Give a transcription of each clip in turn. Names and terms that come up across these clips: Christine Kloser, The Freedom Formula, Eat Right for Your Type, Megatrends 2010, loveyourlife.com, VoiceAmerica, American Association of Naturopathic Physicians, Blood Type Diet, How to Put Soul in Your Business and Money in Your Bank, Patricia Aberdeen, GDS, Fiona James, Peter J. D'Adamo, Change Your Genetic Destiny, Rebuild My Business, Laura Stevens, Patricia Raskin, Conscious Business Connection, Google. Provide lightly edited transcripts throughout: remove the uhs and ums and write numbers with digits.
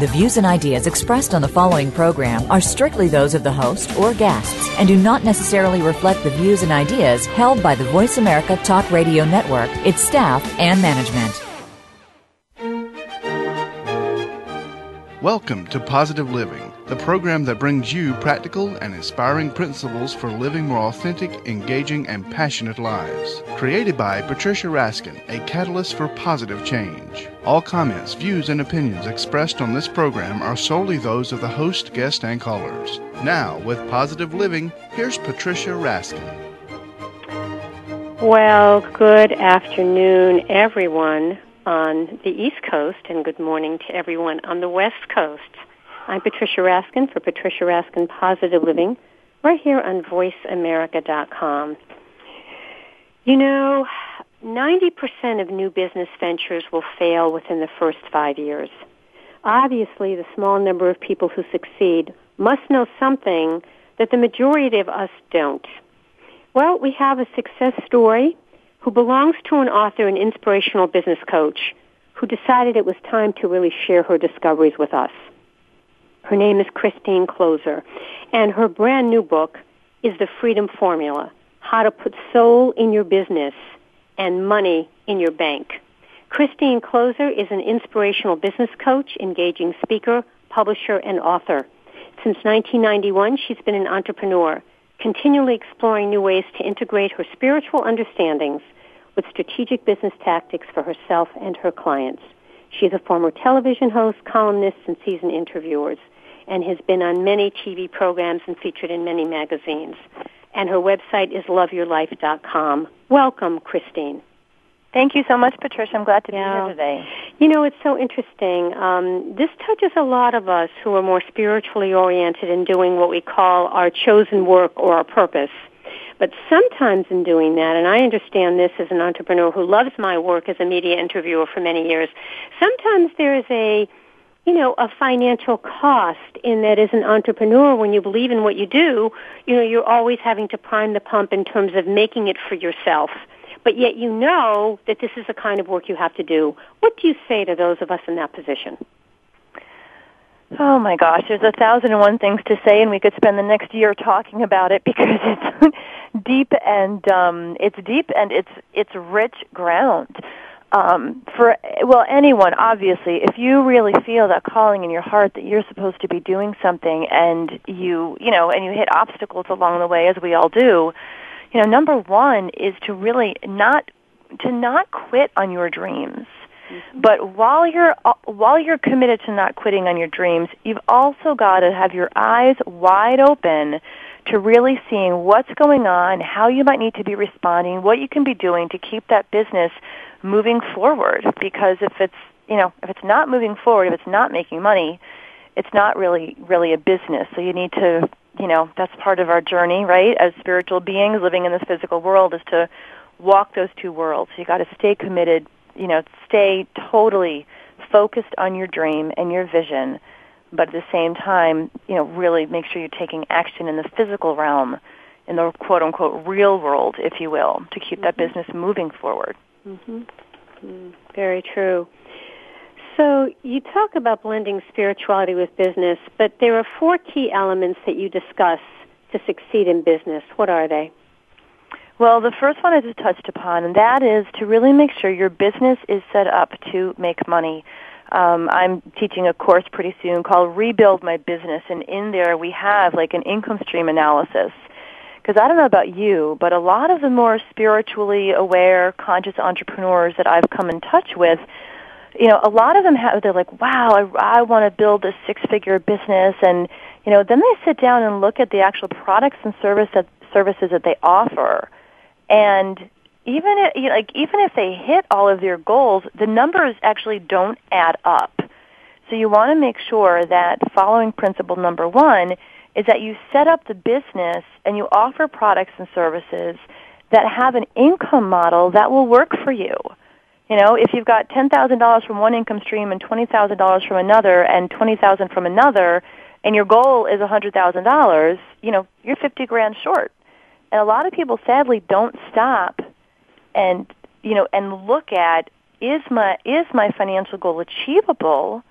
The views and ideas expressed on the following program are strictly those of the host or guests and do not necessarily reflect the views and ideas held by the Voice America Talk Radio Network, its staff, and management. Welcome to Positive Living, the program that brings you practical and inspiring principles for living more authentic, engaging, and passionate lives. Created by Patricia Raskin, a catalyst for positive change. All comments, views, and opinions expressed on this program are solely those of the host, guest, and callers. Now, with Positive Living, here's Patricia Raskin. Well, good afternoon, everyone on the East Coast, and good morning to everyone on the West Coast. I'm Patricia Raskin for Patricia Raskin Positive Living, right here on VoiceAmerica.com. You know, 90% of new business ventures will fail within the first 5 years. Obviously, the small number of people who succeed must know something that the majority of us don't. Well, we have a success story who belongs to an author and inspirational business coach who decided it was time to really share her discoveries with us. Her name is Christine Kloser, and her brand new book is The Freedom Formula, How to Put Soul in Your Business and Money in Your Bank. Christine Kloser is an inspirational business coach, engaging speaker, publisher, and author. Since 1991, she's been an entrepreneur, continually exploring new ways to integrate her spiritual understandings with strategic business tactics for herself and her clients. She's a former television host, columnist, and seasoned interviewers, and has been on many TV programs and featured in many magazines. And her website is loveyourlife.com. Welcome, Christine. Thank you so much, Patricia. I'm glad to be here today. You know, it's so interesting. This touches a lot of us who are more spiritually oriented in doing what we call our chosen work or our purpose. But sometimes in doing that, and I understand this as an entrepreneur who loves my work as a media interviewer for many years, sometimes there is a financial cost in that as an entrepreneur, when you believe in what you do, you know, you're always having to prime the pump in terms of making it for yourself. But yet you know that this is the kind of work you have to do. What do you say to those of us in that position? Oh, my gosh, there's 1,001 things to say, and we could spend the next year talking about it because it's deep and it's rich ground. For anyone, obviously, if you really feel that calling in your heart that you're supposed to be doing something, and you hit obstacles along the way, as we all do, you know, number one is to really not quit on your dreams. Mm-hmm. But while you're committed to not quitting on your dreams, you've also got to have your eyes wide open to really seeing what's going on, how you might need to be responding, what you can be doing to keep that business moving forward. Because if it's not moving forward, if it's not making money, it's not really a business. So you need to, that's part of our journey, right? As spiritual beings living in this physical world, is to walk those two worlds. So you got to stay committed, stay totally focused on your dream and your vision. But at the same time, really make sure you're taking action in the physical realm, in the quote-unquote real world, if you will, to keep that business moving forward. Mm-hmm. Very true. So you talk about blending spirituality with business, but there are four key elements that you discuss to succeed in business. What are they? Well, the first one I just touched upon, and that is to really make sure your business is set up to make money. I'm teaching a course pretty soon called Rebuild My Business, and in there we have like an income stream analysis. Because I don't know about you, but a lot of the more spiritually aware, conscious entrepreneurs that I've come in touch with, a lot of them they're like, wow, I want to build this six-figure business, and then they sit down and look at the actual products and services that they offer, and even if they hit all of their goals, the numbers actually don't add up. So you want to make sure that following principle number one is that you set up the business and you offer products and services that have an income model that will work for you. You know, if you've got $10,000 from one income stream and $20,000 from another and $20,000 from another, and your goal is $100,000, you know, you're 50 grand short. And a lot of people, sadly, don't stop and, you know, and look at, is my financial goal achievable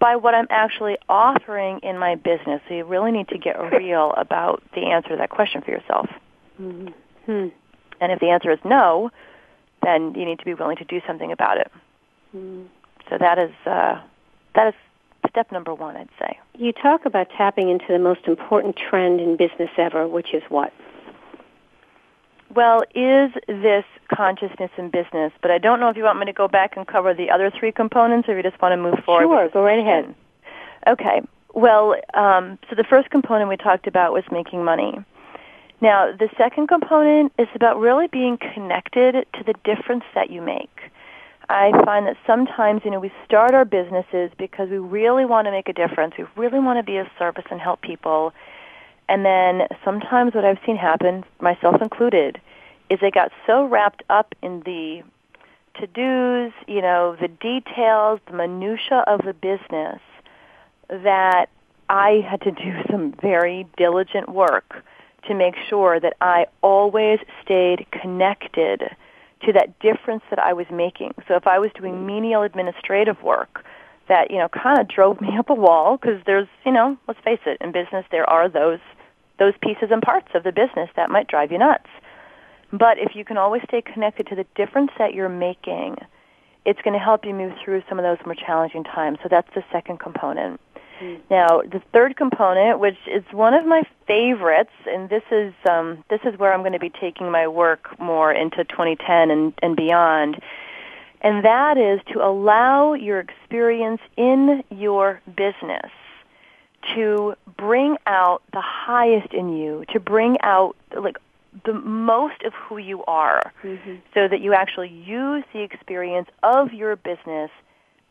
by what I'm actually offering in my business? So you really need to get real about the answer to that question for yourself. Mm-hmm. And if the answer is no, then you need to be willing to do something about it. Mm. So that is step number one, I'd say. You talk about tapping into the most important trend in business ever, which is what? Well, is this consciousness in business? But I don't know if you want me to go back and cover the other three components, or if you just want to move forward. Sure, go right ahead. Okay. Well, so the first component we talked about was making money. Now, the second component is about really being connected to the difference that you make. I find that sometimes, you know, we start our businesses because we really want to make a difference. We really want to be of service and help people. And then sometimes what I've seen happen, myself included, is they got so wrapped up in the to-dos, you know, the details, the minutia of the business, that I had to do some very diligent work to make sure that I always stayed connected to that difference that I was making. So if I was doing menial administrative work, that, you know, kind of drove me up a wall, because there's, you know, let's face it, in business there are those pieces and parts of the business that might drive you nuts. But if you can always stay connected to the difference that you're making, it's going to help you move through some of those more challenging times. So that's the second component. Now, the third component, which is one of my favorites, and this is where I'm going to be taking my work more into 2010 and beyond, and that is to allow your experience in your business to bring out the highest in you, to bring out like the most of who you are, mm-hmm. so that you actually use the experience of your business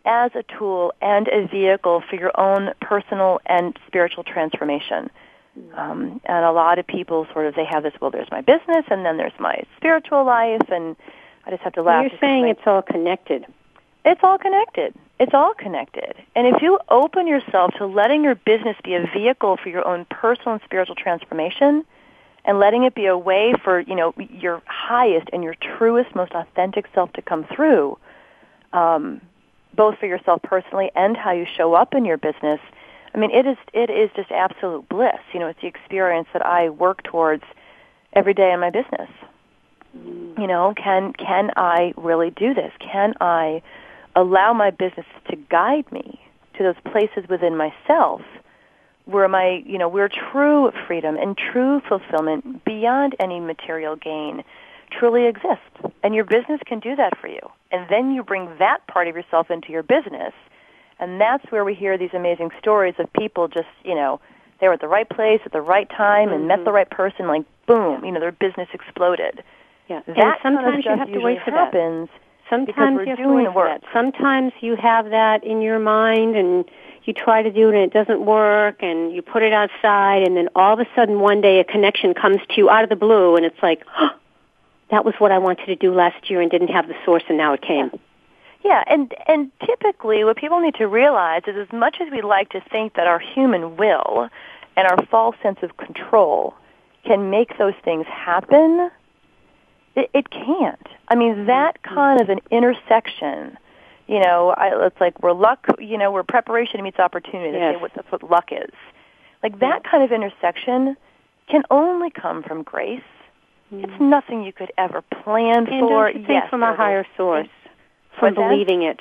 as a tool and a vehicle for your own personal and spiritual transformation. And a lot of people sort of, they have this, well, there's my business, and then there's my spiritual life, and I just have to laugh. You're saying it's all connected. It's all connected. It's all connected. And if you open yourself to letting your business be a vehicle for your own personal and spiritual transformation, and letting it be a way for, you know, your highest and your truest, most authentic self to come through, both for yourself personally and how you show up in your business, I mean, it is just absolute bliss. You know, it's the experience that I work towards every day in my business. You know, can I really do this? Can I allow my business to guide me to those places within myself where my, you know, where true freedom and true fulfillment beyond any material gain truly exists? And your business can do that for you. And then you bring that part of yourself into your business, and that's where we hear these amazing stories of people just, you know, they were at the right place at the right time and met the right person, like, boom, you know, their business exploded. Yeah. That sometimes you have to wait for that. Sometimes you have to wait for that. Sometimes you have that in your mind, and you try to do it, and it doesn't work, and you put it outside, and then all of a sudden one day a connection comes to you out of the blue, and it's like, oh, that was what I wanted to do last year and didn't have the source, and now it came. Yeah, and typically what people need to realize is, as much as we like to think that our human will and our false sense of control can make those things happen, it can't. I mean, that kind of an intersection, you know, it's like we're luck, you know, where preparation meets opportunity. Yes. That's what luck is. Like, that kind of intersection can only come from grace. It's nothing you could ever plan for. And yes, from a higher source, from believing it.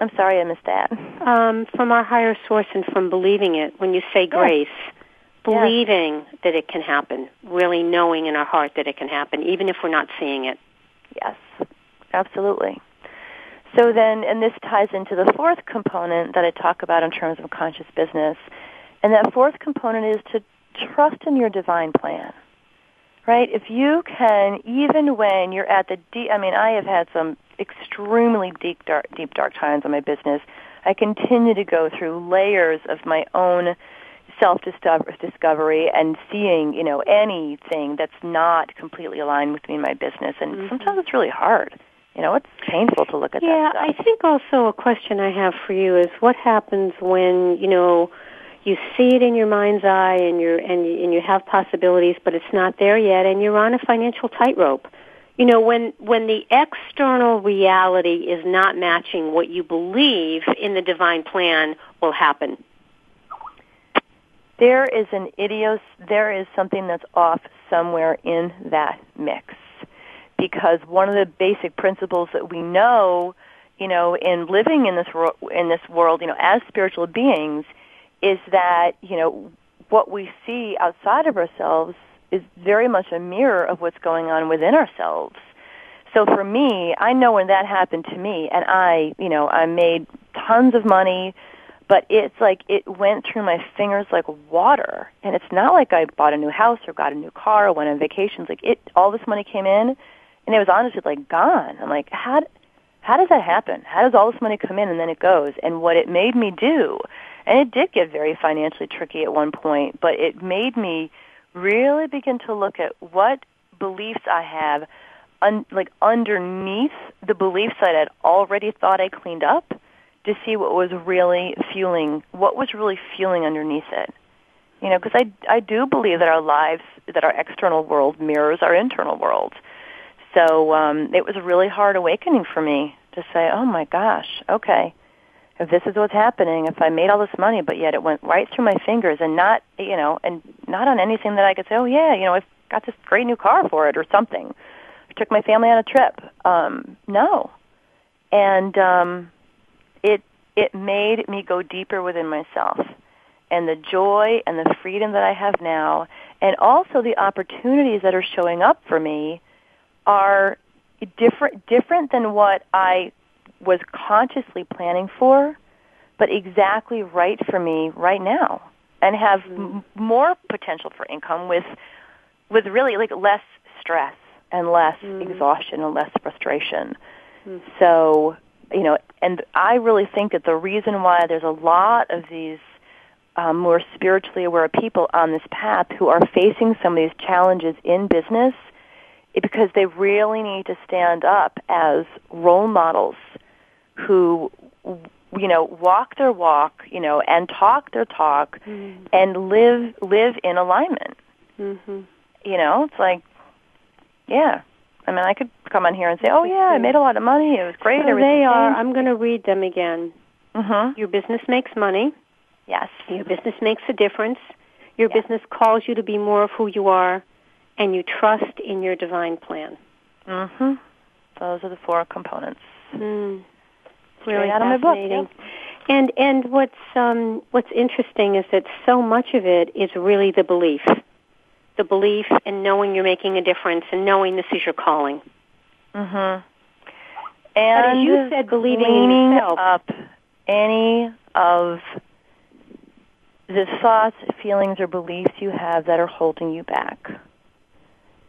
I'm sorry, I missed that. From our higher source and from believing it. When you say grace, believing that it can happen, really knowing in our heart that it can happen, even if we're not seeing it. Yes, absolutely. So then, and this ties into the fourth component that I talk about in terms of conscious business, and that fourth component is to trust in your divine plan, right? If you can, even when you're at the deep, I mean, I have had some extremely deep, dark times in my business. I continue to go through layers of my own self-discovery and seeing, you know, anything that's not completely aligned with me in my business. And sometimes it's really hard. You know, it's painful to look at that stuff. Yeah, I think also a question I have for you is what happens when, you know, you see it in your mind's eye and you have possibilities, but it's not there yet, and you're on a financial tightrope. You know, when the external reality is not matching what you believe in the divine plan will happen. There is something that's off somewhere in that mix. Because one of the basic principles that we know, you know, in living in this world, you know, as spiritual beings, is that, you know, what we see outside of ourselves is very much a mirror of what's going on within ourselves. So for me, I know when that happened to me, and I made tons of money, but it's like it went through my fingers like water. And it's not like I bought a new house or got a new car or went on vacations. Like all this money came in. And it was honestly like gone. I'm like, how does that happen? How does all this money come in and then it goes? And what it made me do, and it did get very financially tricky at one point, but it made me really begin to look at what beliefs I have, underneath the beliefs that I'd already thought I cleaned up, to see what was really fueling underneath it. You know, because I do believe that our lives, that our external world mirrors our internal world. So it was a really hard awakening for me to say, oh, my gosh, okay, if this is what's happening, if I made all this money, but yet it went right through my fingers and not on anything that I could say, oh, yeah, you know, I've got this great new car for it or something. I took my family on a trip. No. And it made me go deeper within myself, and the joy and the freedom that I have now, and also the opportunities that are showing up for me are different than what I was consciously planning for, but exactly right for me right now, and have more potential for income with really like less stress and less exhaustion and less frustration. So, you know, and I really think that the reason why there's a lot of these more spiritually aware people on this path who are facing some of these challenges in business is because they really need to stand up as role models who, you know, walk their walk, you know, and talk their talk, and live in alignment. You know, it's like, yeah. I mean, I could come on here and say, oh, yeah, I made a lot of money. It was great. So they are. I'm going to read them again. Your business makes money. Yes. Your business makes a difference. Your business calls you to be more of who you are, and you trust in your divine plan. Those are the four components. Really out of my book. Yeah. And what's interesting is that so much of it is really the belief. The belief and knowing you're making a difference and knowing this is your calling. And but as you said, believing in yourself. Up any of the thoughts, feelings, or beliefs you have that are holding you back.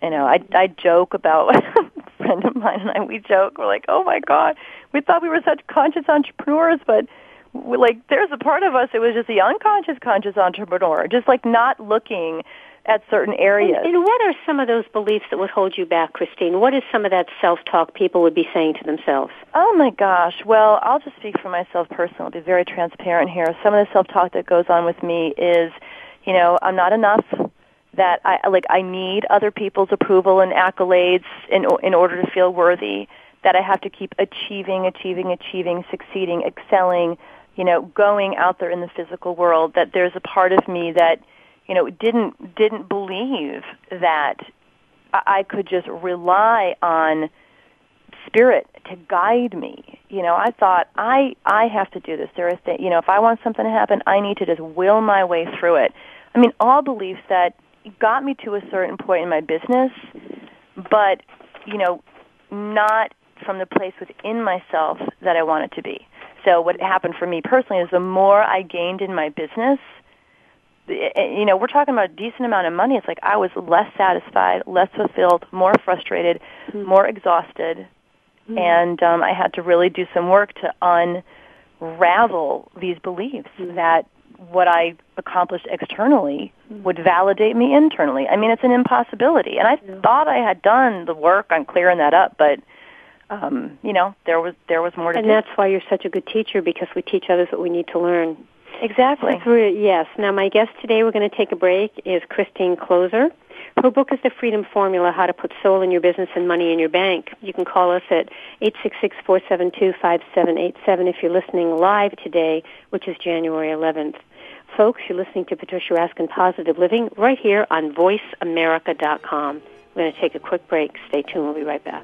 You know, I joke about a friend of mine and I. We joke. We're like, oh my God, we thought we were such conscious entrepreneurs, but we're like, there's a part of us that was just the unconscious conscious entrepreneur, just like not looking at certain areas. And what are some of those beliefs that would hold you back, Christine? What is some of that self-talk people would be saying to themselves? Oh, my gosh. Well, I'll just speak for myself personally. I'll be very transparent here. Some of the self-talk that goes on with me is, you know, I'm not enough, that I need other people's approval and accolades in order to feel worthy, that I have to keep achieving, succeeding, excelling, you know, going out there in the physical world, that there's a part of me that, you know, didn't believe that I could just rely on spirit to guide me. You know, I thought I have to do this. You know, if I want something to happen, I need to just will my way through it. I mean, all beliefs that got me to a certain point in my business, but, you know, not from the place within myself that I want it to be. So what happened for me personally is the more I gained in my business, you know, we're talking about a decent amount of money. It's like I was less satisfied, less fulfilled, more frustrated, more exhausted, and I had to really do some work to unravel these beliefs that what I accomplished externally would validate me internally. I mean, it's an impossibility. And I thought I had done the work on clearing that up, but you know, there was more to do. And that's why you're such a good teacher, because we teach others what we need to learn. Exactly. Yes. Now, my guest today, we're going to take a break, is Christine Kloser. Her book is The Freedom Formula, How to Put Soul in Your Business and Money in Your Bank. You can call us at 866-472-5787 if you're listening live today, which is January 11th. Folks, you're listening to Patricia Raskin Positive Living right here on voiceamerica.com. We're going to take a quick break. Stay tuned. We'll be right back.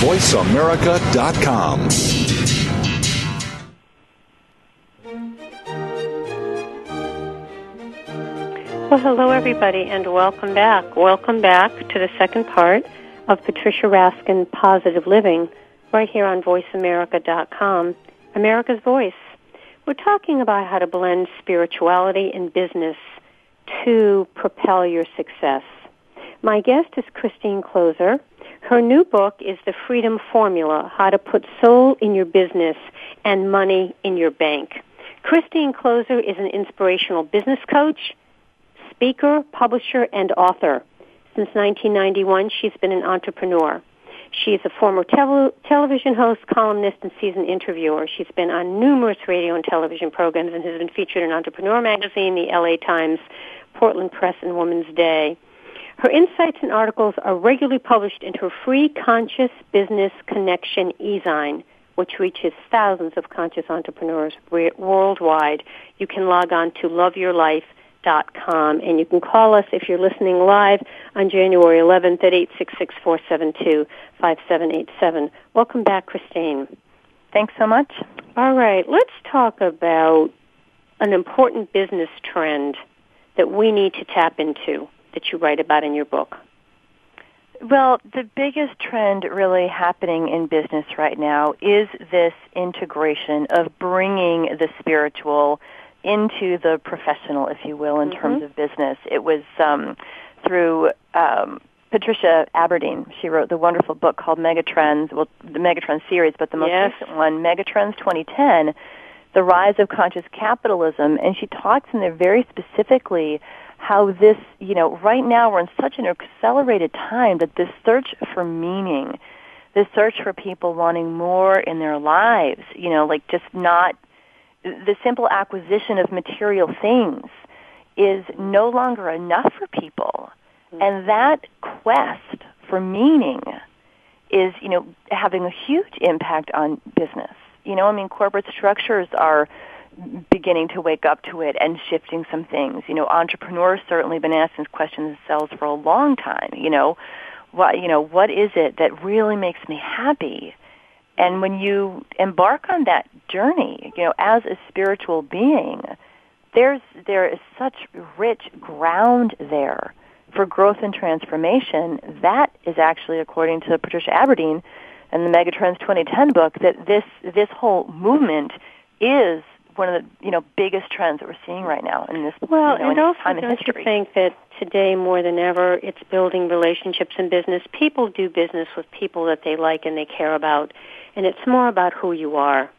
VoiceAmerica.com. Well, hello, everybody, and welcome back. Welcome back to the second part of Patricia Raskin Positive Living right here on VoiceAmerica.com, America's Voice. We're talking about how to blend spirituality and business to propel your success. My guest is Christine Kloser. Her new book is The Freedom Formula, How to Put Soul in Your Business and Money in Your Bank. Christine Kloser is an inspirational business coach, speaker, publisher, and author. Since 1991, she's been an entrepreneur. She is a former television host, columnist, and seasoned interviewer. She's been on numerous radio and television programs and has been featured in Entrepreneur Magazine, the LA Times, Portland Press, and Woman's Day. Her insights and articles are regularly published into her free Conscious Business Connection e-zine, which reaches thousands of conscious entrepreneurs worldwide. You can log on to loveyourlife.com, and you can call us if you're listening live on January 11th at 866-472-5787. Welcome back, Christine. Thanks so much. All right, let's talk about an important business trend that we need to tap into that you write about in your book. Well, the biggest trend really happening in business right now is this integration of bringing the spiritual into the professional, if you will, in terms of business. It was through Patricia Aberdeen. She wrote the wonderful book called Megatrends, well, the Megatrends series, but the most recent one, Megatrends 2010, The Rise of Conscious Capitalism. And she talks in there very specifically how this, you know, right now we're in such an accelerated time that this search for meaning, this search for people wanting more in their lives, you know, like just not the simple acquisition of material things is no longer enough for people. And that quest for meaning is, you know, having a huge impact on business. You know, I mean, corporate structures are beginning to wake up to it and shifting some things. You know, entrepreneurs certainly been asking questions themselves for a long time. What is it that really makes me happy? And when you embark on that journey, you know, as a spiritual being, there is such rich ground there for growth and transformation. That is actually, according to Patricia Aberdeen and the Megatrends 2010 book, that this whole movement is one of the biggest trends that we're seeing right now in this time in history. I think that today more than ever, it's building relationships in business. People do business with people that they like and they care about, and it's more about who you are.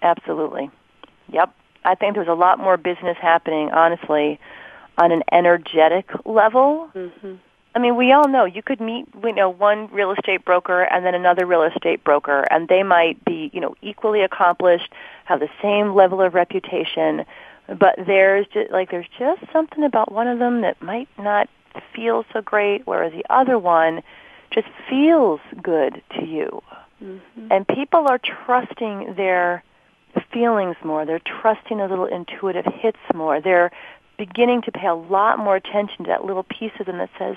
Absolutely. Yep. I think there's a lot more business happening, honestly, on an energetic level. Mm-hmm. I mean, we all know you could meet, one real estate broker and then another real estate broker, and they might be, equally accomplished, have the same level of reputation, but there's just something about one of them that might not feel so great, whereas the other one just feels good to you. Mm-hmm. And people are trusting their feelings more. They're trusting their little intuitive hits more. They're beginning to pay a lot more attention to that little piece of them that says,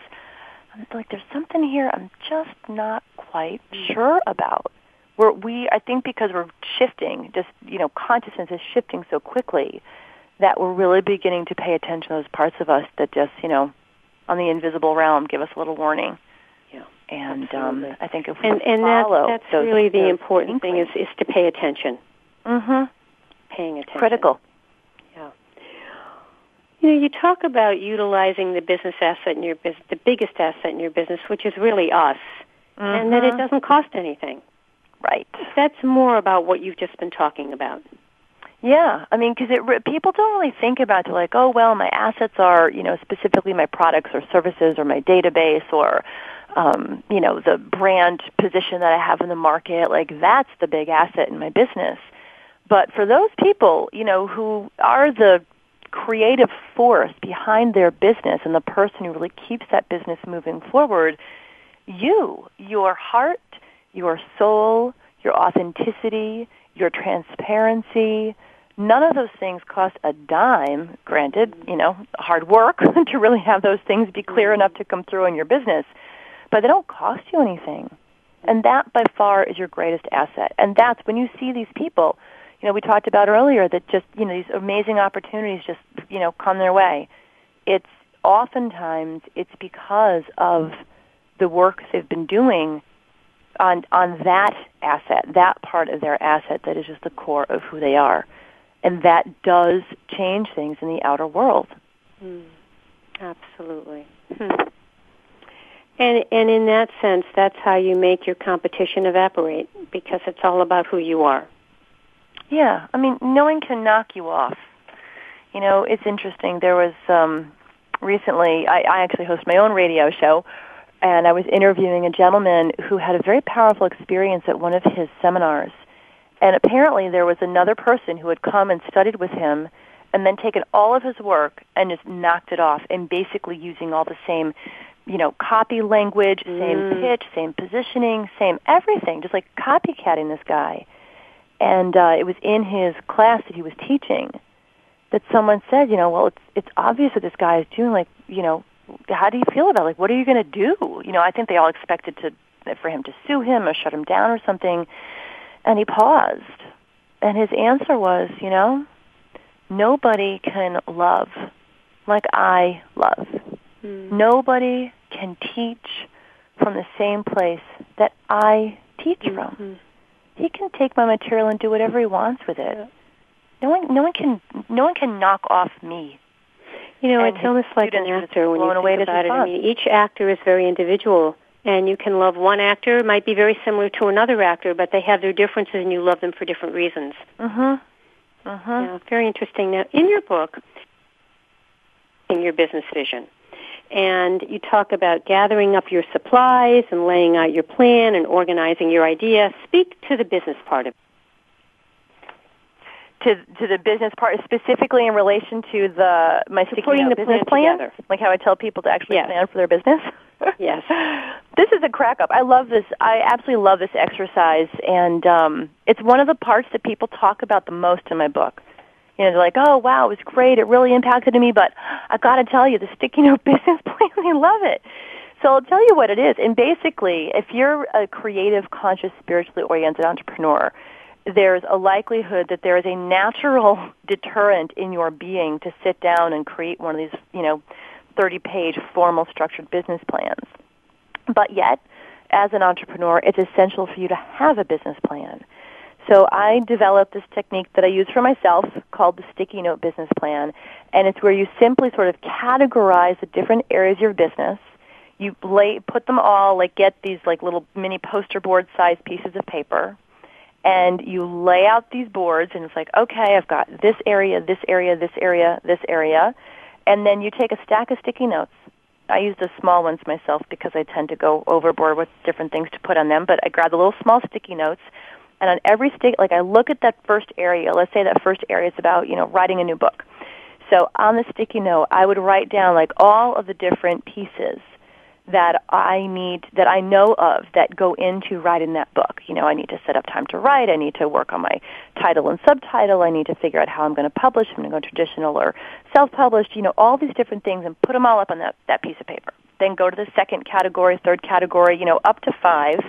there's something here I'm just not quite sure about. I think because we're shifting, consciousness is shifting so quickly that we're really beginning to pay attention to those parts of us that just, on the invisible realm, give us a little warning. Yeah, and I think if we follow that's really the important thing is to pay attention. Mm-hmm. Paying attention. Critical. You talk about utilizing the business asset in your business, the biggest asset in your business, which is really us, mm-hmm. and that it doesn't cost anything. Right. That's more about what you've just been talking about. Yeah, I mean, because people don't really think about it like, oh, well, my assets are, specifically my products or services or my database or, the brand position that I have in the market. Like, that's the big asset in my business. But for those people, who are the creative force behind their business and the person who really keeps that business moving forward, your heart, your soul, your authenticity, your transparency, none of those things cost a dime. Granted, hard work to really have those things be clear enough to come through in your business, but they don't cost you anything. And that by far is your greatest asset. And that's when you see these people. We talked about earlier that just, these amazing opportunities just, come their way. It's oftentimes it's because of the work they've been doing on that asset, that part of their asset that is just the core of who they are. And that does change things in the outer world. Mm, absolutely. Hmm. And in that sense, that's how you make your competition evaporate, because it's all about who you are. Yeah, I mean, no one can knock you off. It's interesting. There was recently, I actually host my own radio show, and I was interviewing a gentleman who had a very powerful experience at one of his seminars. And apparently there was another person who had come and studied with him and then taken all of his work and just knocked it off, and basically using all the same, copy language, same pitch, same positioning, same everything, just like copycatting this guy. And it was in his class that he was teaching that someone said, it's obvious what this guy is doing. Like, how do you feel about it? Like, what are you going to do? I think they all expected for him to sue him or shut him down or something. And he paused. And his answer was, nobody can love like I love. Mm. Nobody can teach from the same place that I teach from. He can take my material and do whatever he wants with it. Yeah. No one can knock off me. It's almost like an actor when you think about it. I mean, each actor is very individual, and you can love one actor. It might be very similar to another actor, but they have their differences, and you love them for different reasons. Mm-hmm. Mm-hmm. Yeah, very interesting. Now, in your book, in your business vision, and you talk about gathering up your supplies and laying out your plan and organizing your idea. Speak to the business part of it. To the business part, specifically in relation to my sticking out business plan? Like how I tell people to actually plan for their business? Yes. This is a crack up. I love this. I absolutely love this exercise, and it's one of the parts that people talk about the most in my book. You know, they're like, oh, wow, it was great. It really impacted me, but I got to tell you, the sticky note business plan, I love it. So I'll tell you what it is. And basically, if you're a creative, conscious, spiritually oriented entrepreneur, there's a likelihood that there is a natural deterrent in your being to sit down and create one of these, you know, 30-page formal structured business plans. But yet, as an entrepreneur, it's essential for you to have a business plan. So I developed this technique that I use for myself called the sticky note business plan, and it's where you simply sort of categorize the different areas of your business. You put them all, like get these like little mini poster board sized pieces of paper, and you lay out these boards, and it's like, okay, I've got this area, this area, this area, this area, and then you take a stack of sticky notes. I use the small ones myself because I tend to go overboard with different things to put on them, but I grab the little small sticky notes, and on every I look at that first area. Let's say that first area is about, you know, writing a new book. So on the sticky note, I would write down like all of the different pieces that I need, that I know of, that go into writing that book. You know, I need to set up time to write. I need to work on my title and subtitle. I need to figure out how I'm going to publish. I'm going to go traditional or self-published, you know, all these different things, and put them all up on that piece of paper. Then go to the second category, third category, you know, up to 5.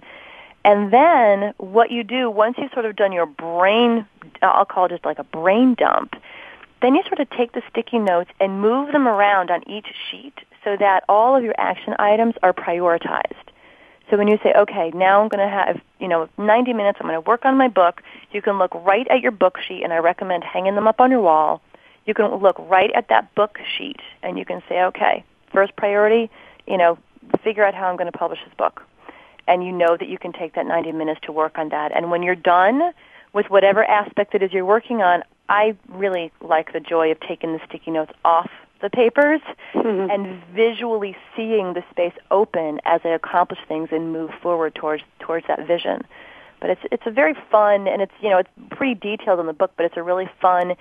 And then what you do, once you've sort of done your brain, I'll call it just like a brain dump, then you sort of take the sticky notes and move them around on each sheet so that all of your action items are prioritized. So when you say, okay, now I'm going to have, you know, 90 minutes, I'm going to work on my book, you can look right at your book sheet, and I recommend hanging them up on your wall. You can look right at that book sheet, and you can say, okay, first priority, you know, figure out how I'm going to publish this book. And you know that you can take that 90 minutes to work on that. And when you're done with whatever aspect it is you're working on, I really like the joy of taking the sticky notes off the papers and visually seeing the space open as I accomplish things and move forward towards that vision. But it's a very fun, and it's, you know, it's pretty detailed in the book, but it's a really fun,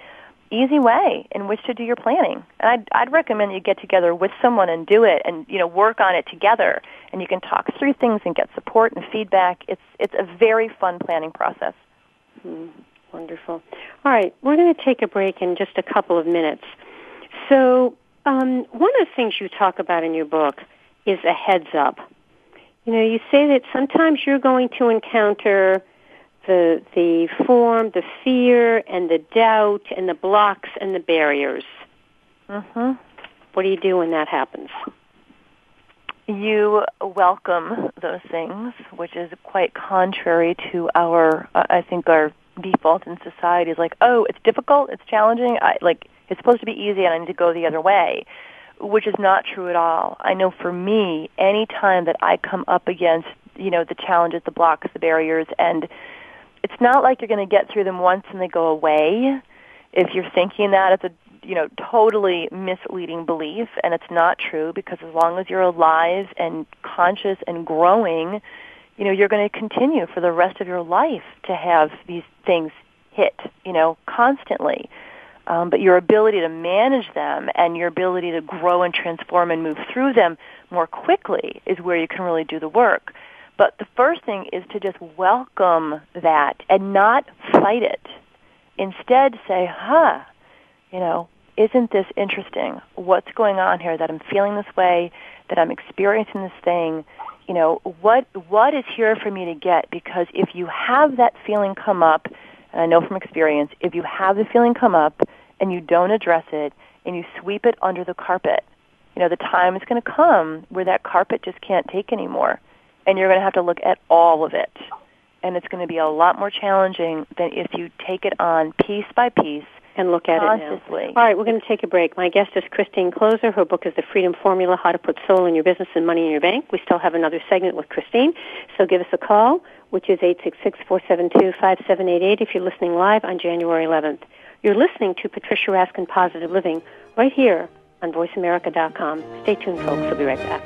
easy way in which to do your planning. And I'd recommend you get together with someone and do it, and, you know, work on it together, and you can talk through things and get support and feedback. It's a very fun planning process. Wonderful. All right, we're going to take a break in just a couple of minutes. So one of the things you talk about in your book is a heads up. You know, you say that sometimes you're going to encounter the form, the fear, and the doubt, and the blocks, and the barriers. What do you do when that happens? You welcome those things, which is quite contrary to our, I think, our default in society is like, oh, it's difficult, it's challenging, it's supposed to be easy, and I need to go the other way, which is not true at all. I know for me, any time that I come up against, you know, the challenges, the blocks, the barriers, and it's not like you're going to get through them once and they go away. If you're thinking that, it's a, you know, totally misleading belief, and it's not true, because as long as you're alive and conscious and growing, you know, you're going to continue for the rest of your life to have these things hit, you know, constantly. But your ability to manage them and your ability to grow and transform and move through them more quickly is where you can really do the work. But the first thing is to just welcome that and not fight it. Instead, say, you know, isn't this interesting? What's going on here, that I'm feeling this way, that I'm experiencing this thing? You know, what is here for me to get? Because if you have that feeling come up, and I know from experience, if you have the feeling come up and you don't address it and you sweep it under the carpet, you know, the time is going to come where that carpet just can't take anymore. And you're going to have to look at all of it. And it's going to be a lot more challenging than if you take it on piece by piece and look at consciously. It now. All right, we're going to take a break. My guest is Christine Kloser. Her book is The Freedom Formula, How to Put Soul in Your Business and Money in Your Bank. We still have another segment with Christine, so give us a call, which is 866-472-5788 if you're listening live on January 11th. You're listening to Patricia Raskin Positive Living right here on VoiceAmerica.com. Stay tuned, folks. We'll be right back.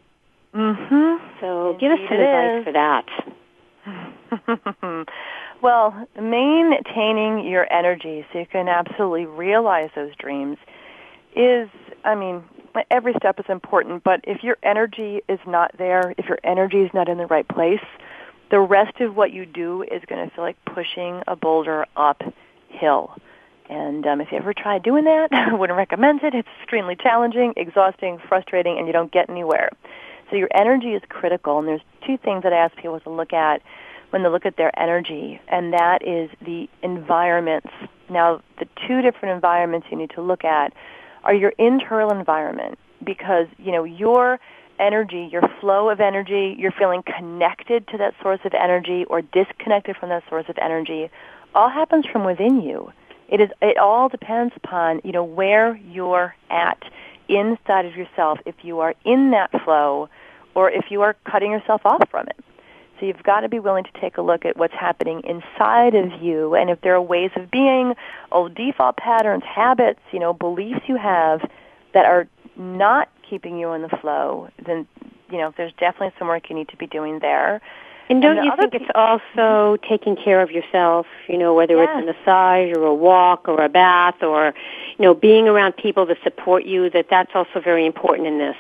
Mm-hmm. So give us some advice for that. Well, maintaining your energy so you can absolutely realize those dreams is, every step is important, but if your energy is not there, if your energy is not in the right place, the rest of what you do is going to feel like pushing a boulder uphill. And if you ever try doing that, I wouldn't recommend it. It's extremely challenging, exhausting, frustrating, and you don't get anywhere. So your energy is critical, and there's two things that I ask people to look at when they look at their energy, and that is the environments. Now, the two different environments you need to look at are your internal environment, because, you know, your energy, your flow of energy, you're feeling connected to that source of energy or disconnected from that source of energy, all happens from within you. It all depends upon, you know, where you're at inside of yourself, if you are in that flow or if you are cutting yourself off from it. So you've got to be willing to take a look at what's happening inside of you, and if there are ways of being, old default patterns, habits, you know, beliefs you have that are not keeping you in the flow, then, you know, there's definitely some work you need to be doing there. And don't you think it's also taking care of yourself, you know, whether it's a massage or a walk or a bath or, you know, being around people that support you, that's also very important in this?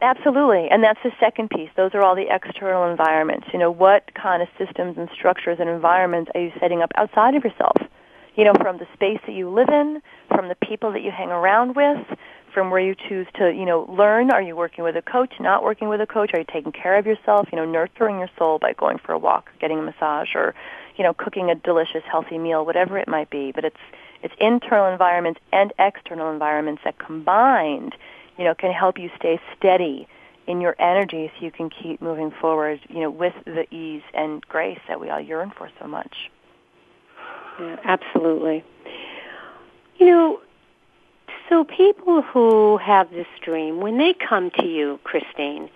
Absolutely, and that's the second piece. Those are all the external environments. You know, what kind of systems and structures and environments are you setting up outside of yourself? You know, from the space that you live in, from the people that you hang around with, from where you choose to, you know, learn. Are you working with a coach, not working with a coach? Are you taking care of yourself, you know, nurturing your soul by going for a walk, getting a massage, or, you know, cooking a delicious, healthy meal, whatever it might be. But it's internal environments and external environments that combined, you know, can help you stay steady in your energy so you can keep moving forward, you know, with the ease and grace that we all yearn for so much. Yeah, absolutely. You know, so people who have this dream, when they come to you, Christine,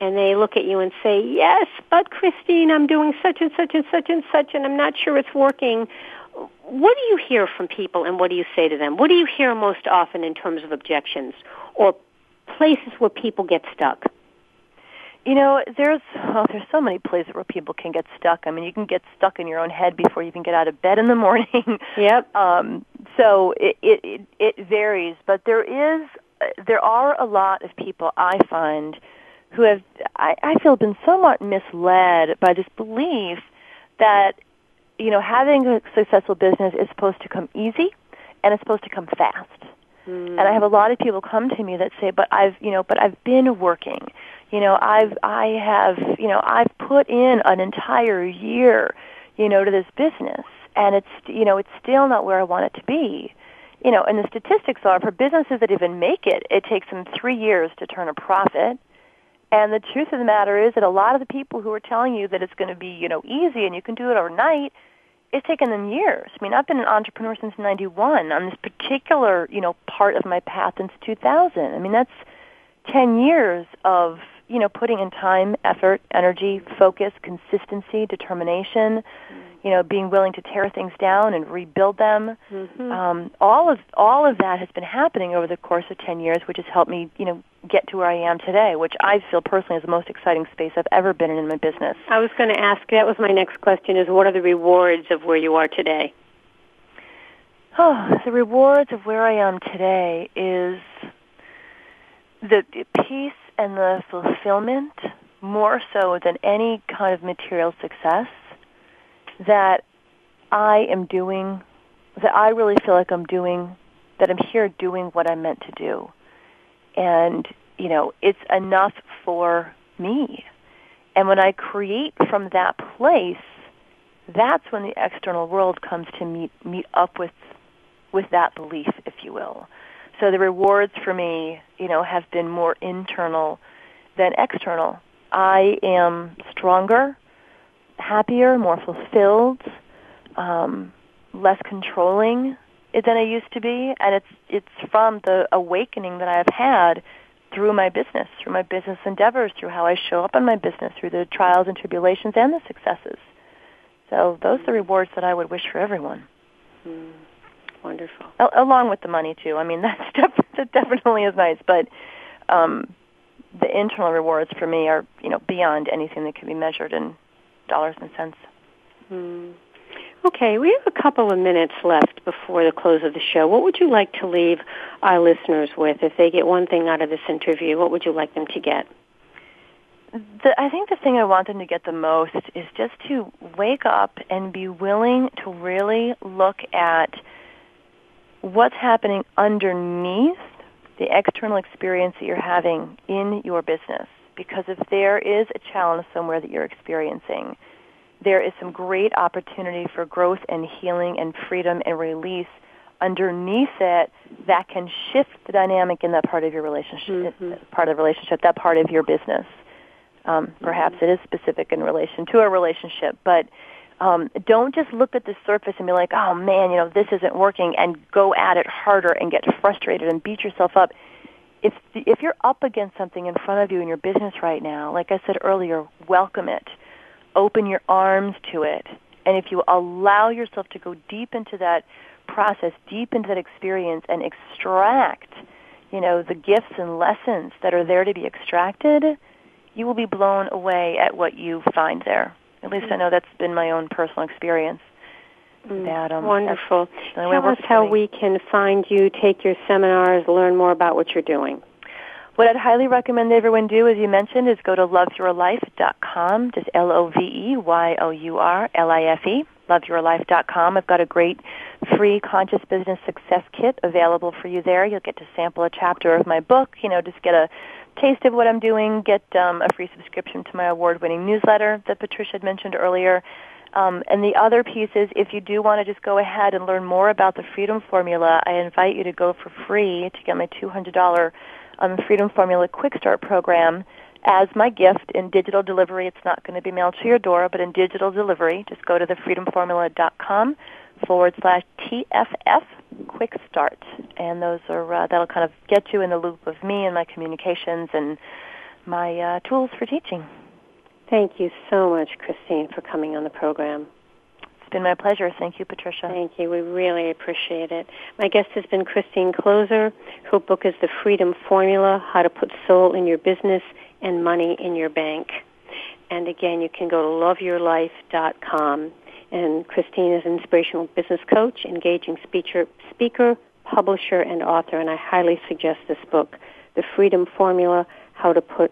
and they look at you and say, yes, but Christine, I'm doing such and such and such and such, and I'm not sure it's working, what do you hear from people and what do you say to them? What do you hear most often in terms of objections or places where people get stuck? You know, there's so many places where people can get stuck. I mean, you can get stuck in your own head before you even get out of bed in the morning. Yep. So it varies, but there are a lot of people I find who have, I feel, been somewhat misled by this belief that, you know, having a successful business is supposed to come easy and it's supposed to come fast. Mm. And I have a lot of people come to me that say, but I've been working. You know, I've put in an entire year, you know, to this business, and it's still not where I want it to be. You know, and the statistics are for businesses that even make it, it takes them 3 years to turn a profit. And the truth of the matter is that a lot of the people who are telling you that it's going to be, you know, easy and you can do it overnight, it's taken them years. I mean, I've been an entrepreneur since 91 on this particular, you know, part of my path since 2000. I mean, that's 10 years of, you know, putting in time, effort, energy, focus, consistency, determination, you know, being willing to tear things down and rebuild them. Mm-hmm. All of that has been happening over the course of 10 years, which has helped me, you know, get to where I am today, which I feel personally is the most exciting space I've ever been in my business. I was going to ask, that was my next question, is what are the rewards of where you are today? Oh, the rewards of where I am today is the peace and the fulfillment, more so than any kind of material success, that I am doing, that I really feel like I'm doing, that I'm here doing what I'm meant to do. And, you know, it's enough for me. And when I create from that place, that's when the external world comes to meet up with that belief, if you will. So the rewards for me, you know, have been more internal than external. I am stronger, happier, more fulfilled, less controlling than I used to be, and it's from the awakening that I have had through my business endeavors, through how I show up in my business, through the trials and tribulations and the successes. So those are the rewards that I would wish for everyone. Mm. Wonderful. Along with the money, too. I mean, that stuff that definitely is nice, but the internal rewards for me are, you know, beyond anything that can be measured in dollars and cents. Mm. Okay, we have a couple of minutes left before the close of the show. What would you like to leave our listeners with? If they get one thing out of this interview, what would you like them to get? I think the thing I want them to get the most is just to wake up and be willing to really look at what's happening underneath the external experience that you're having in your business. because if there is a challenge somewhere that you're experiencing, there is some great opportunity for growth and healing and freedom and release underneath it that can shift the dynamic in that part of your relationship, that part of your business. Perhaps it is specific in relation to a relationship, but don't just look at the surface and be like, oh, man, you know, this isn't working, and go at it harder and get frustrated and beat yourself up. If you're up against something in front of you in your business right now, like I said earlier, welcome it. Open your arms to it. And if you allow yourself to go deep into that process, deep into that experience, and extract, you know, the gifts and lessons that are there to be extracted, you will be blown away at what you find there. At least I know that's been my own personal experience. Wonderful. Tell us how we can find you, take your seminars, learn more about what you're doing. What I'd highly recommend everyone do, as you mentioned, is go to loveyourlife.com, just L-O-V-E-Y-O-U-R-L-I-F-E, loveyourlife.com. I've got a great free Conscious Business Success Kit available for you there. You'll get to sample a chapter of my book, you know, just get a taste of what I'm doing, get a free subscription to my award-winning newsletter that Patricia had mentioned earlier. And the other piece is, if you do want to just go ahead and learn more about the Freedom Formula, I invite you to go for free to get my $200 Freedom Formula Quick Start program as my gift in digital delivery. It's not going to be mailed to your door, but in digital delivery, just go to thefreedomformula.com/TFF Quick Start, and those are that'll kind of get you in the loop of me and my communications and my tools for teaching. Thank you so much, Christine, for coming on the program. It's been my pleasure. Thank you, Patricia. Thank you. We really appreciate it. My guest has been Christine Kloser. Her book is The Freedom Formula, How to Put Soul in Your Business and Money in Your Bank. And again, you can go to loveyourlife.com. And Christine is an inspirational business coach, engaging speaker, publisher, and author, and I highly suggest this book, The Freedom Formula, How to Put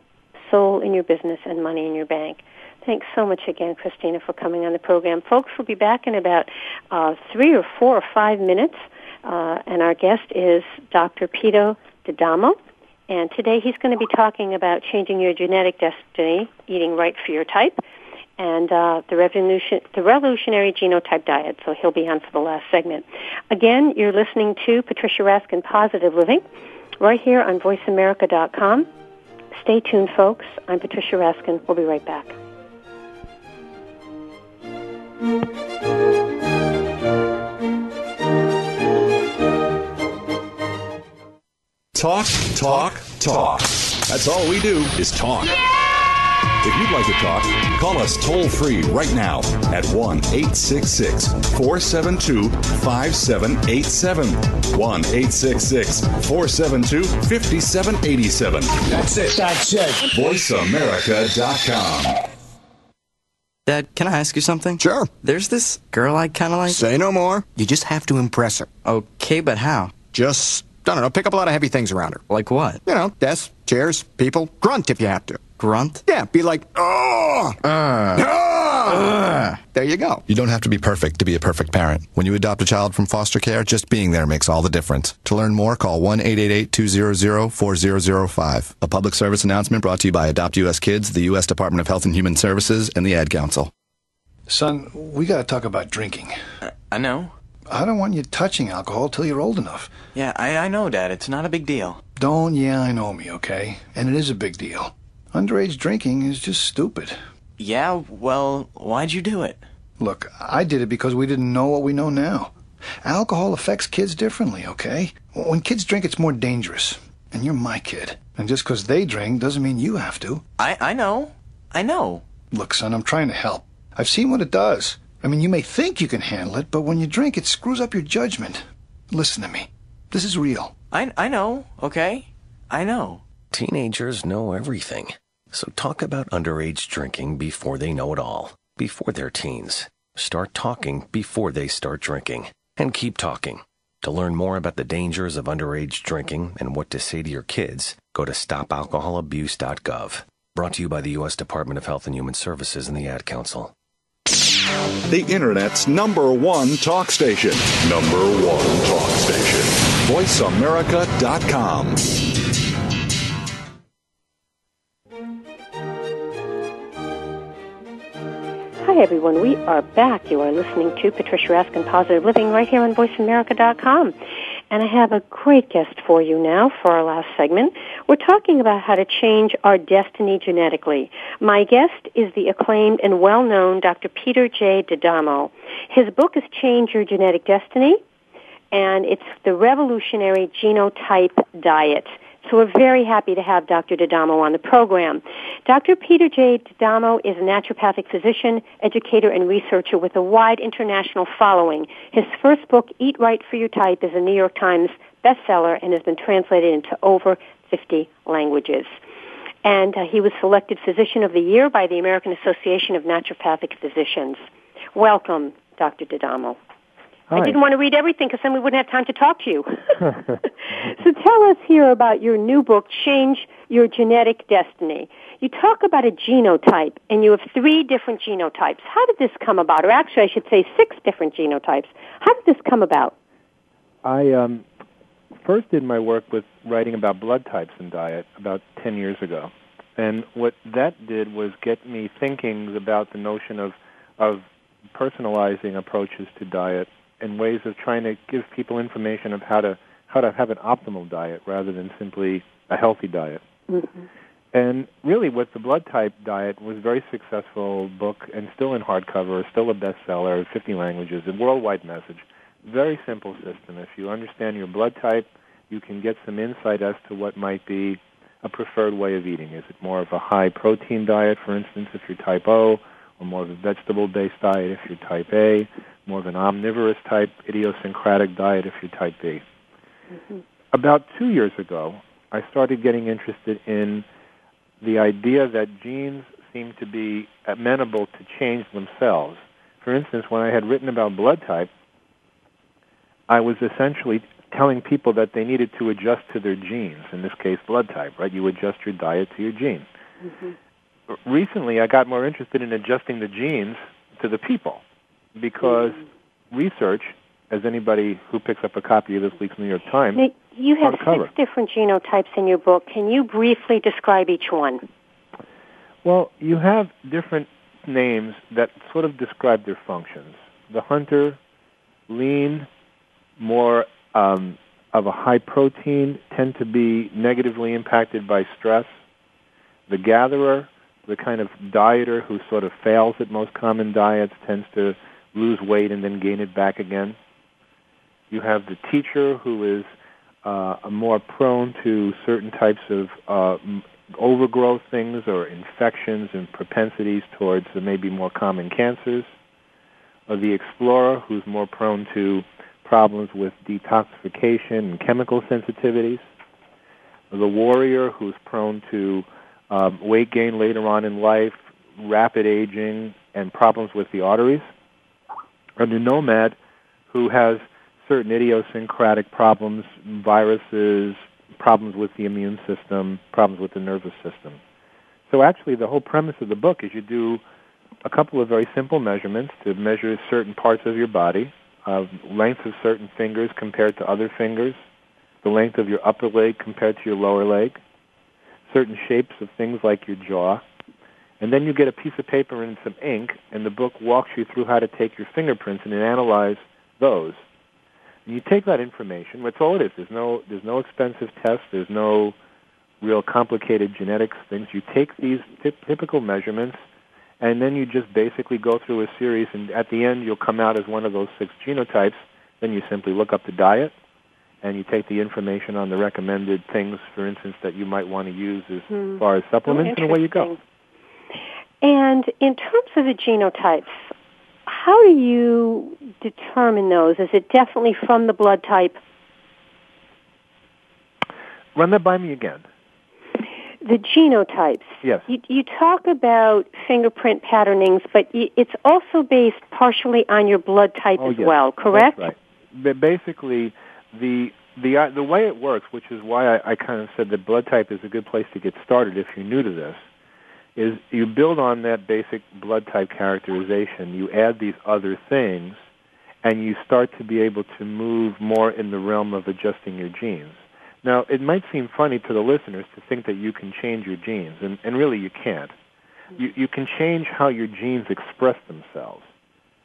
Soul in Your Business and Money in Your Bank. Thanks so much again, Christina, for coming on the program. Folks, we'll be back in about 3 or 4 or 5 minutes, and our guest is Dr. Peter D'Adamo, and today he's going to be talking about changing your genetic destiny, eating right for your type, and the revolutionary genotype diet. So he'll be on for the last segment. Again, you're listening to Patricia Raskin, Positive Living, right here on voiceamerica.com. Stay tuned, folks. I'm Patricia Raskin. We'll be right back. Talk, talk, talk. That's all we do is talk. Yeah! If you'd like to talk, call us toll-free right now at 1-866-472-5787. 1-866-472-5787. That's it. That's it. VoiceAmerica.com. Dad, can I ask you something? Sure. There's this girl I kind of like. Say no more. You just have to impress her. Okay, but how? Just, I don't know, pick up a lot of heavy things around her. Like what? You know, desks, chairs, people. Grunt if you have to. Grunt? Yeah, be like, oh! There you go. You don't have to be perfect to be a perfect parent. When you adopt a child from foster care, just being there makes all the difference. To learn more, call 1-888-200-4005. A public service announcement brought to you by Adopt U.S. Kids, the U.S. Department of Health and Human Services, and the Ad Council. Son, we got to talk about drinking. I know. I don't want you touching alcohol till you're old enough. Yeah, I know, Dad. It's not a big deal. Don't yeah, I know me, okay? And it is a big deal. Underage drinking is just stupid. Yeah, well, why'd you do it? Look, I did it because we didn't know what we know now. Alcohol affects kids differently, okay? When kids drink, it's more dangerous. And you're my kid. And just because they drink doesn't mean you have to. I know. Look, son, I'm trying to help. I've seen what it does. I mean, you may think you can handle it, but when you drink, it screws up your judgment. Listen to me. This is real. I know, okay? I know. Teenagers know everything, so talk about underage drinking before they know it all, before they're teens. Start talking before they start drinking, and keep talking. To learn more about the dangers of underage drinking and what to say to your kids, go to stopalcoholabuse.gov. Brought to you by the U.S. Department of Health and Human Services and the Ad Council. The Internet's #1 talk station. #1 talk station. VoiceAmerica.com. Hi, everyone. We are back. You are listening to Patricia Raskin, Positive Living, right here on VoiceAmerica.com. And I have a great guest for you now for our last segment. We're talking about how to change our destiny genetically. My guest is the acclaimed and well-known Dr. Peter J. D'Adamo. His book is Change Your Genetic Destiny, and it's the revolutionary genotype diet. So we're very happy to have Dr. D'Adamo on the program. Dr. Peter J. D'Adamo is a naturopathic physician, educator, and researcher with a wide international following. His first book, Eat Right for Your Type, is a New York Times bestseller and has been translated into over 50 languages. And he was selected Physician of the Year by the American Association of Naturopathic Physicians. Welcome, Dr. D'Adamo. Hi. I didn't want to read everything because then we wouldn't have time to talk to you. So tell us here about your new book, Change Your Genetic Destiny. You talk about a genotype, and you have three different genotypes. How did this come about? Or actually, I should say six different genotypes. How did this come about? I first did my work with writing about blood types and diet about 10 years ago. And what that did was get me thinking about the notion of personalizing approaches to diet and ways of trying to give people information of how to have an optimal diet rather than simply a healthy diet. Mm-hmm. And really with the Blood Type Diet was a very successful book and still in hardcover, still a bestseller, 50 languages, a worldwide message. Very simple system. If you understand your blood type, you can get some insight as to what might be a preferred way of eating. Is it more of a high-protein diet, for instance, if you're type O, or more of a vegetable-based diet if you're type A, more of an omnivorous type, idiosyncratic diet if you're type B. Mm-hmm. About 2 years ago, I started getting interested in the idea that genes seem to be amenable to change themselves. For instance, when I had written about blood type, I was essentially telling people that they needed to adjust to their genes, in this case blood type, right? You adjust your diet to your gene. Mm-hmm. Recently, I got more interested in adjusting the genes to the people because research, as anybody who picks up a copy of this week's New York Times, Nick, you have six different genotypes in your book. Can you briefly describe each one? Well, you have different names that sort of describe their functions. The hunter, lean, more of a high protein, tend to be negatively impacted by stress. The gatherer, the kind of dieter who sort of fails at most common diets, tends to lose weight and then gain it back again. You have the teacher, who is more prone to certain types of overgrowth things or infections and propensities towards the maybe more common cancers. Or the explorer, who's more prone to problems with detoxification and chemical sensitivities. Or the warrior, who's prone to weight gain later on in life, rapid aging, and problems with the arteries. And the nomad, who has certain idiosyncratic problems, viruses, problems with the immune system, problems with the nervous system. So actually the whole premise of the book is you do a couple of very simple measurements to measure certain parts of your body, length of certain fingers compared to other fingers, the length of your upper leg compared to your lower leg, certain shapes of things like your jaw, and then you get a piece of paper and some ink, and the book walks you through how to take your fingerprints and analyze those. And you take that information, that's all it is. There's no expensive test. There's no real complicated genetics things. You take these typical measurements, and then you just basically go through a series, and at the end you'll come out as one of those six genotypes. Then you simply look up the diet, and you take the information on the recommended things, for instance, that you might want to use as far as supplements, and away you go. And in terms of the genotypes, how do you determine those? Is it definitely from the blood type? Run that by me again. The genotypes. Yes. You talk about fingerprint patternings, but it's also based partially on your blood type as well, correct? That's right. But basically, the way it works, which is why I kind of said that blood type is a good place to get started if you're new to this, is you build on that basic blood type characterization, you add these other things, and you start to be able to move more in the realm of adjusting your genes. Now, it might seem funny to the listeners to think that you can change your genes, and really you can't. You can change how your genes express themselves,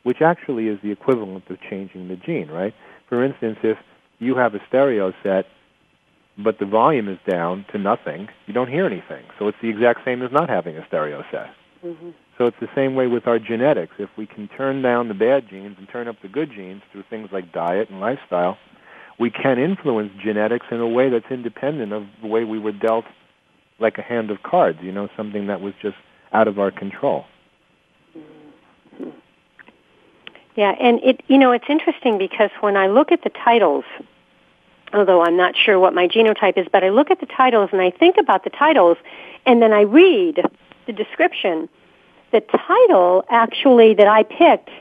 which actually is the equivalent of changing the gene, right? For instance, if you have a stereo set, but the volume is down to nothing, you don't hear anything. So it's the exact same as not having a stereo set. Mm-hmm. So it's the same way with our genetics. If we can turn down the bad genes and turn up the good genes through things like diet and lifestyle, we can influence genetics in a way that's independent of the way we were dealt, like a hand of cards, you know, something that was just out of our control. Yeah, and it's interesting because when I look at the titles, although I'm not sure what my genotype is, but I look at the titles and I think about the titles, and then I read the description. The title, actually, that I picked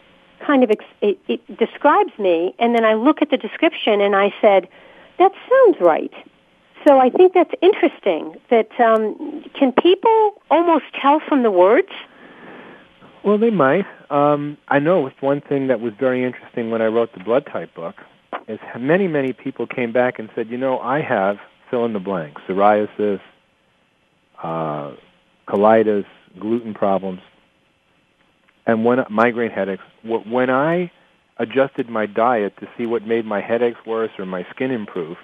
kind of it describes me, and then I look at the description and I said, that sounds right. So I think that's interesting. That can people almost tell from the words? Well, they might. I know it's one thing that was very interesting when I wrote the blood type book is many, many people came back and said, you know, I have fill in the blank, psoriasis, colitis, gluten problems, and migraine headaches. When I adjusted my diet to see what made my headaches worse or my skin improve,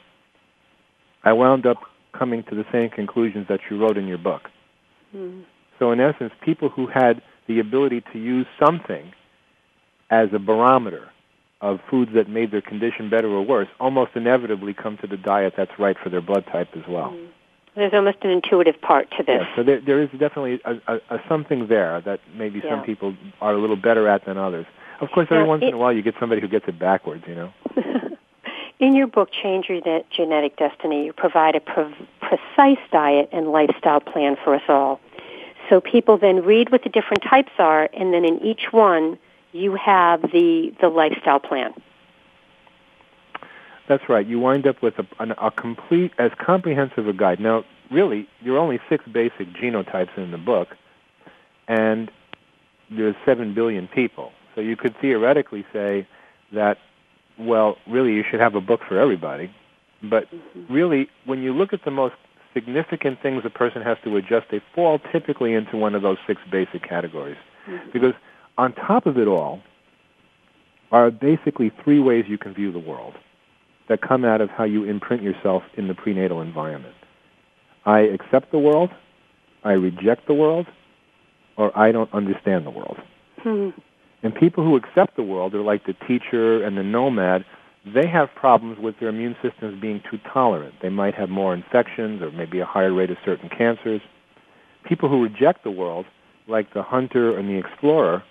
I wound up coming to the same conclusions that you wrote in your book. Mm. So in essence, people who had the ability to use something as a barometer of foods that made their condition better or worse almost inevitably come to the diet that's right for their blood type as well. Mm. There's almost an intuitive part to this. Yeah, so there is definitely a something there that maybe some people are a little better at than others. Of course, every once in a while you get somebody who gets it backwards, you know. In your book, Change Your Genetic Destiny, you provide a precise diet and lifestyle plan for us all. So people then read what the different types are, and then in each one you have the lifestyle plan. That's right. You wind up with a complete, as comprehensive a guide. Now, really, there are only 6 basic genotypes in the book, and there's 7 billion people. So you could theoretically say that, well, really, you should have a book for everybody. But really, when you look at the most significant things a person has to adjust, they fall typically into one of those 6 basic categories. Mm-hmm. Because on top of it all are basically 3 ways you can view the world that come out of how you imprint yourself in the prenatal environment. I accept the world, I reject the world, or I don't understand the world. Mm-hmm. And people who accept the world are like the teacher and the nomad. They have problems with their immune systems being too tolerant. They might have more infections or maybe a higher rate of certain cancers. People who reject the world, like the hunter and the explorer,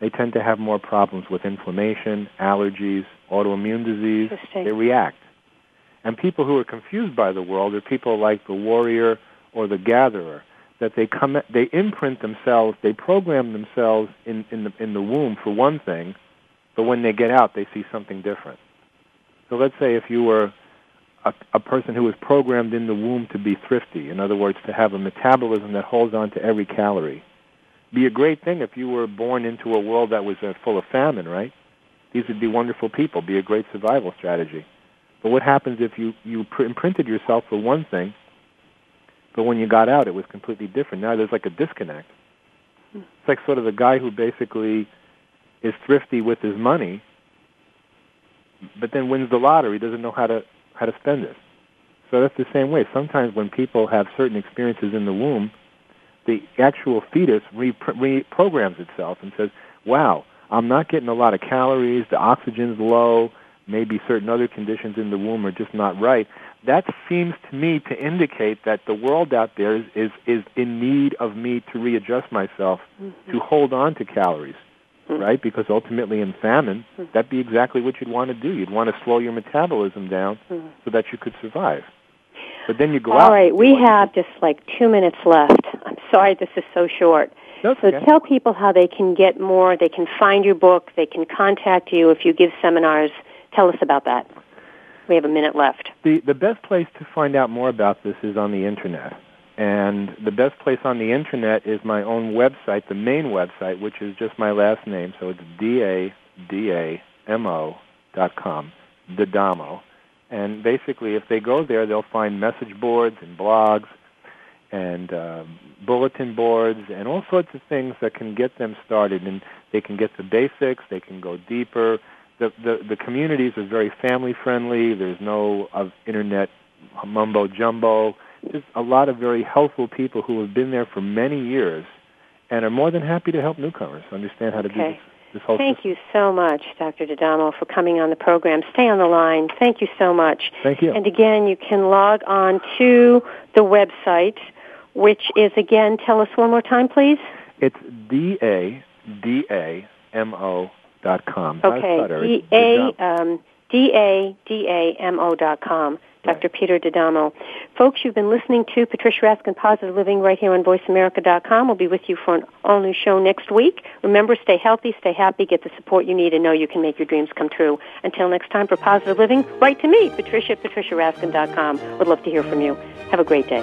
they tend to have more problems with inflammation, allergies, autoimmune disease. They react. And people who are confused by the world are people like the warrior or the gatherer, that they imprint themselves, they program themselves in the womb for one thing, but when they get out, they see something different. So let's say if you were a person who was programmed in the womb to be thrifty, in other words, to have a metabolism that holds on to every calorie, be a great thing if you were born into a world that was full of famine, right? These would be wonderful people, be a great survival strategy. But what happens if you imprinted yourself for one thing, but when you got out, it was completely different? Now there's like a disconnect. It's like sort of the guy who basically is thrifty with his money, but then wins the lottery, doesn't know how to spend it. So that's the same way. Sometimes when people have certain experiences in the womb, the actual fetus reprograms itself and says, wow, I'm not getting a lot of calories, the oxygen's low, maybe certain other conditions in the womb are just not right. That seems to me to indicate that the world out there is in need of me to readjust myself, to hold on to calories. Right? Because ultimately in famine, that'd be exactly what you'd want to do. You'd want to slow your metabolism down so that you could survive. But then you go out. All right, we have just like 2 minutes left. I'm sorry this is so short. That's so okay. Tell people how they can get more. They can find your book. They can contact you if you give seminars. Tell us about that. We have a minute left. The best place to find out more about this is on the Internet. And the best place on the Internet is my own website, the main website, which is just my last name. So it's Dadamo.com, Dadamo. And basically, if they go there, they'll find message boards and blogs and bulletin boards and all sorts of things that can get them started. And they can get the basics. They can go deeper. The communities are very family-friendly. There's no internet mumbo-jumbo. Just a lot of very helpful people who have been there for many years and are more than happy to help newcomers understand how to do this whole thing. Thank you so much, Dr. D'Adamo, for coming on the program. Stay on the line. Thank you so much. Thank you. And again, you can log on to the website, which is, again, tell us one more time, please. It's dadamo.com. Okay, dadamo.com. Dr. Peter D'Adamo. Folks, you've been listening to Patricia Raskin, Positive Living, right here on VoiceAmerica.com. We'll be with you for an all-new show next week. Remember, stay healthy, stay happy, get the support you need, and know you can make your dreams come true. Until next time, for Positive Living, write to me, Patricia at patriciaraskin.com. Would love to hear from you. Have a great day.